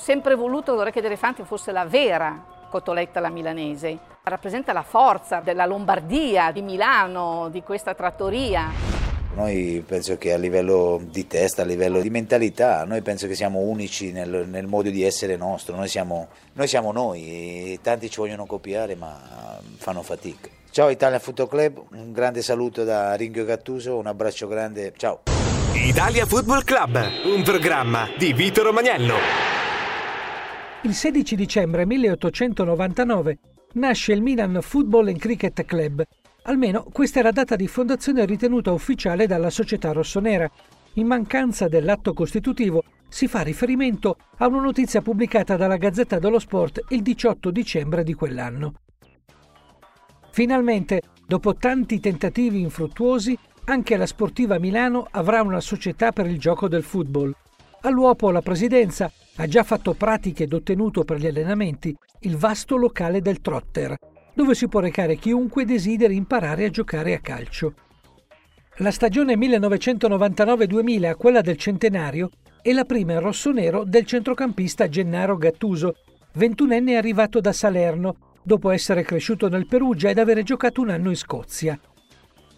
sempre voluto che Orecchie d'Elefante fosse la vera cotoletta alla milanese. Rappresenta la forza della Lombardia, di Milano, di questa trattoria. Noi penso che a livello di testa, a livello di mentalità, noi penso che siamo unici nel modo di essere nostro. Noi siamo noi, tanti ci vogliono copiare ma fanno fatica. Ciao Italia Football Club, un grande saluto da Ringo Gattuso, un abbraccio grande, ciao. Italia Football Club, un programma di Vito Romagnello. Il 16 dicembre 1899 nasce il Milan Football and Cricket Club. Almeno questa è la data di fondazione ritenuta ufficiale dalla società rossonera. In mancanza dell'atto costitutivo si fa riferimento a una notizia pubblicata dalla Gazzetta dello Sport il 18 dicembre di quell'anno. Finalmente, dopo tanti tentativi infruttuosi, anche la Sportiva Milano avrà una società per il gioco del football. All'uopo la presidenza ha già fatto pratiche ed ottenuto per gli allenamenti il vasto locale del Trotter, dove si può recare chiunque desideri imparare a giocare a calcio. La stagione 1999-2000, quella del centenario, è la prima in rossonero del centrocampista Gennaro Gattuso, 21enne arrivato da Salerno, dopo essere cresciuto nel Perugia ed avere giocato un anno in Scozia.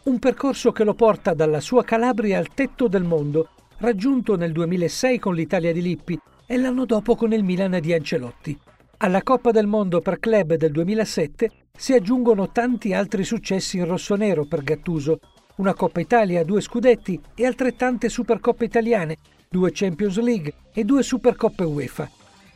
Un percorso che lo porta dalla sua Calabria al tetto del mondo, raggiunto nel 2006 con l'Italia di Lippi e l'anno dopo con il Milan di Ancelotti. Alla Coppa del Mondo per club del 2007 si aggiungono tanti altri successi in rossonero per Gattuso, una Coppa Italia, 2 scudetti e altrettante Supercoppe italiane, 2 Champions League e 2 Supercoppe UEFA.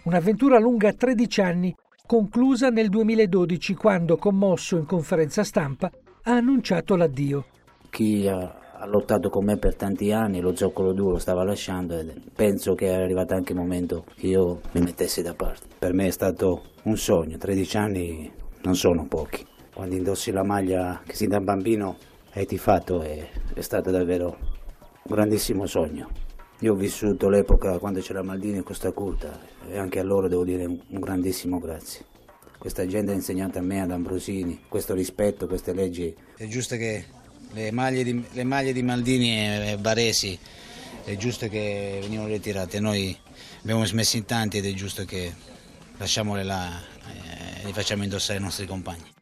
Un'avventura lunga 13 anni, conclusa nel 2012 quando, commosso in conferenza stampa, ha annunciato l'addio. Chi ha lottato con me per tanti anni, lo zoccolo duro lo stava lasciando e penso che era arrivato anche il momento che io mi mettessi da parte. Per me è stato un sogno, 13 anni non sono pochi. Quando indossi la maglia che sin da bambino hai tifato è stato davvero un grandissimo sogno. Io ho vissuto l'epoca quando c'era Maldini e Costacurta e anche a loro devo dire un grandissimo grazie. Questa gente ha insegnato a me, ad Ambrosini, questo rispetto, queste leggi. È giusto che le maglie di Maldini e Baresi è giusto che venivano ritirate, noi abbiamo smesso in tanti ed è giusto che lasciamole là e le facciamo indossare ai nostri compagni.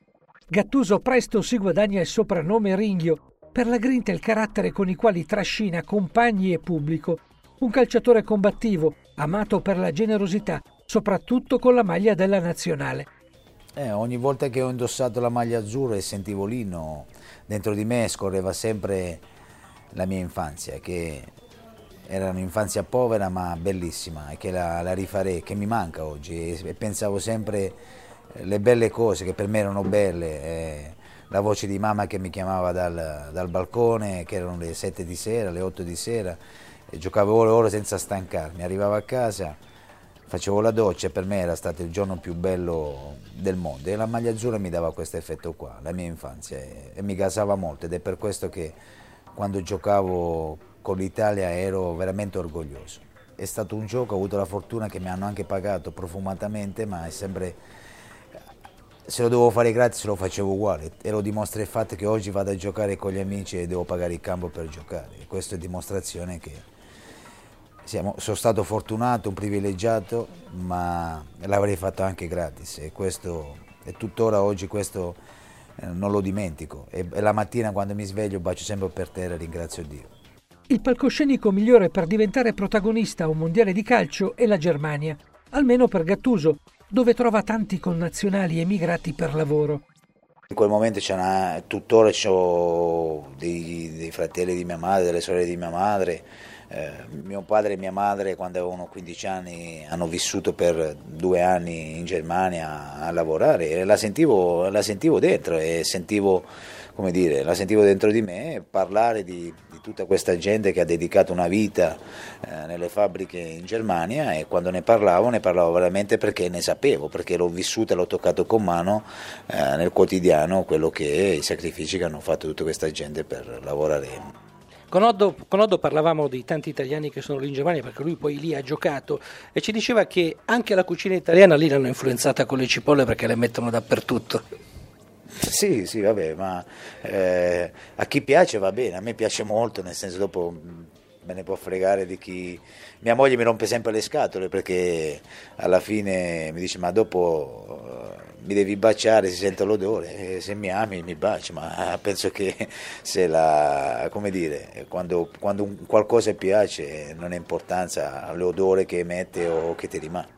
Gattuso presto si guadagna il soprannome Ringhio per la grinta e il carattere con i quali trascina compagni e pubblico. Un calciatore combattivo, amato per la generosità, soprattutto con la maglia della Nazionale. Ogni volta che ho indossato la maglia azzurra e sentivo l'inno, dentro di me scorreva sempre la mia infanzia, che era un'infanzia povera ma bellissima e che la rifarei, che mi manca oggi. E pensavo sempre le belle cose che per me erano belle, la voce di mamma che mi chiamava dal balcone, che erano le 7 di sera, le 8 di sera, e giocavo ore e ore senza stancarmi, arrivavo a casa. Facevo la doccia, per me era stato il giorno più bello del mondo e la maglia azzurra mi dava questo effetto qua, la mia infanzia, e mi gasava molto ed è per questo che quando giocavo con l'Italia ero veramente orgoglioso. È stato un gioco, ho avuto la fortuna che mi hanno anche pagato profumatamente, ma è sempre, se lo dovevo fare gratis lo facevo uguale e lo dimostra il fatto che oggi vado a giocare con gli amici e devo pagare il campo per giocare. Questa è dimostrazione che sono stato fortunato, un privilegiato, ma l'avrei fatto anche gratis e questo, e tuttora oggi questo non lo dimentico e la mattina quando mi sveglio bacio sempre per terra e ringrazio Dio. Il palcoscenico migliore per diventare protagonista a un mondiale di calcio è la Germania, almeno per Gattuso, dove trova tanti connazionali emigrati per lavoro. In quel momento tuttora c'ho dei fratelli di mia madre, delle sorelle di mia madre. Mio padre e mia madre quando avevano 15 anni hanno vissuto per 2 anni in Germania a lavorare e la sentivo dentro e sentivo, come dire, la sentivo dentro di me parlare di tutta questa gente che ha dedicato una vita nelle fabbriche in Germania e quando ne parlavo veramente perché ne sapevo, perché l'ho vissuta e l'ho toccato con mano nel quotidiano quello che è, i sacrifici che hanno fatto tutta questa gente per lavorare. Con Odo parlavamo di tanti italiani che sono lì in Germania perché lui poi lì ha giocato e ci diceva che anche la cucina italiana lì l'hanno influenzata con le cipolle perché le mettono dappertutto. Sì, vabbè, ma a chi piace va bene, a me piace molto, nel senso dopo me ne può fregare di chi... Mia moglie mi rompe sempre le scatole perché alla fine mi dice ma dopo mi devi baciare, si sente l'odore, e se mi ami mi baci, ma penso che se la... come dire, quando qualcosa piace non ha importanza l'odore che emette o che ti rimane.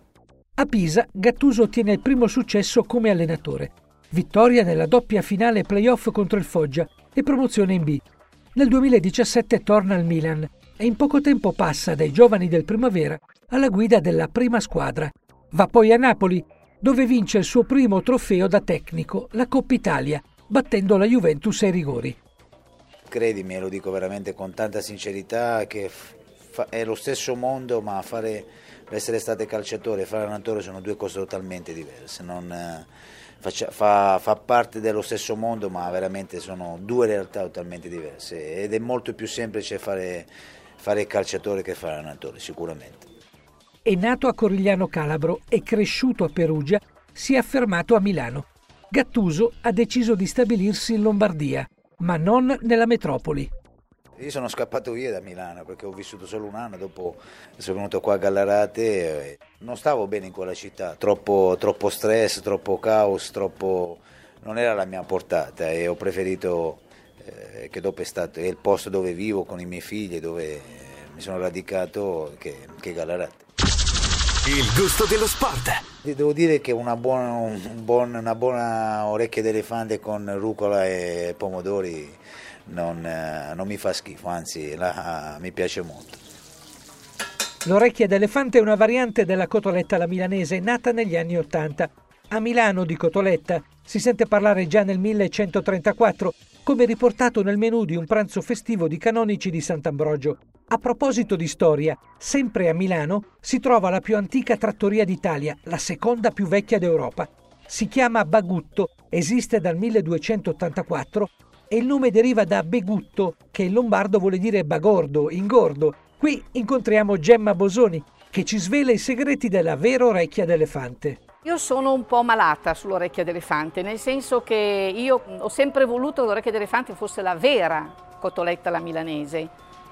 A Pisa Gattuso ottiene il primo successo come allenatore, vittoria nella doppia finale playoff contro il Foggia e promozione in B. Nel 2017 torna al Milan e in poco tempo passa dai giovani del Primavera alla guida della prima squadra. Va poi a Napoli, dove vince il suo primo trofeo da tecnico, la Coppa Italia, battendo la Juventus ai rigori. Credimi, lo dico veramente con tanta sincerità, che è lo stesso mondo, ma essere stato calciatore e fare allenatore sono due cose totalmente diverse. Fa parte dello stesso mondo, ma veramente sono due realtà totalmente diverse, ed è molto più semplice fare calciatore che fare allenatore, sicuramente. È nato a Corigliano Calabro, è cresciuto a Perugia, si è affermato a Milano. Gattuso ha deciso di stabilirsi in Lombardia, ma non nella metropoli. Io sono scappato via da Milano perché ho vissuto solo un anno, dopo sono venuto qua a Gallarate. Non stavo bene in quella città, troppo stress, troppo caos, non era la mia portata, e ho preferito che dopo è il posto dove vivo con i miei figli, dove mi sono radicato, che Gallarate. Il gusto dello sport. Devo dire che una buona orecchia d'elefante con rucola e pomodori non mi fa schifo, anzi mi piace molto. L'orecchia d'elefante è una variante della cotoletta alla milanese, nata negli anni '80. A Milano di cotoletta si sente parlare già nel 1134, come riportato nel menù di un pranzo festivo di canonici di Sant'Ambrogio. A proposito di storia, sempre a Milano si trova la più antica trattoria d'Italia, la seconda più vecchia d'Europa. Si chiama Bagutto, esiste dal 1284, e il nome deriva da Begutto, che in lombardo vuole dire bagordo, ingordo. Qui incontriamo Gemma Bosoni, che ci svela i segreti della vera orecchia d'elefante. Io sono un po' malata sull'orecchia d'elefante, nel senso che io ho sempre voluto che l'orecchia d'elefante fosse la vera cotoletta alla milanese,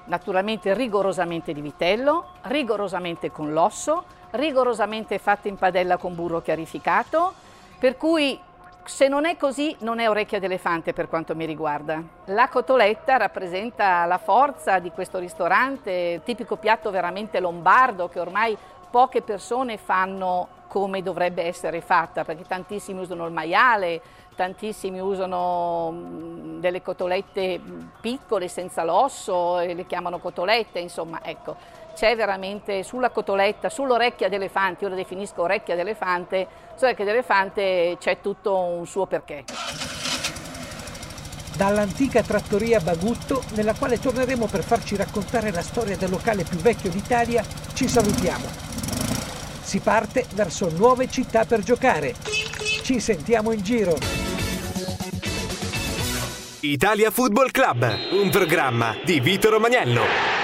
naturalmente rigorosamente di vitello, rigorosamente con l'osso, rigorosamente fatta in padella con burro chiarificato, per cui se non è così non è orecchia d'elefante per quanto mi riguarda. La cotoletta rappresenta la forza di questo ristorante, tipico piatto veramente lombardo che ormai poche persone fanno come dovrebbe essere fatta, perché tantissimi usano il maiale, tantissimi usano delle cotolette piccole senza l'osso e le chiamano cotolette, insomma, ecco, c'è veramente sulla cotoletta, sull'orecchia d'elefante, io la definisco orecchia d'elefante, sull'orecchia d'elefante c'è tutto un suo perché. Dall'antica trattoria Bagutto, nella quale torneremo per farci raccontare la storia del locale più vecchio d'Italia, ci salutiamo. Si parte verso nuove città per giocare. Ci sentiamo in giro. Italia Football Club, un programma di Vito Romagnello.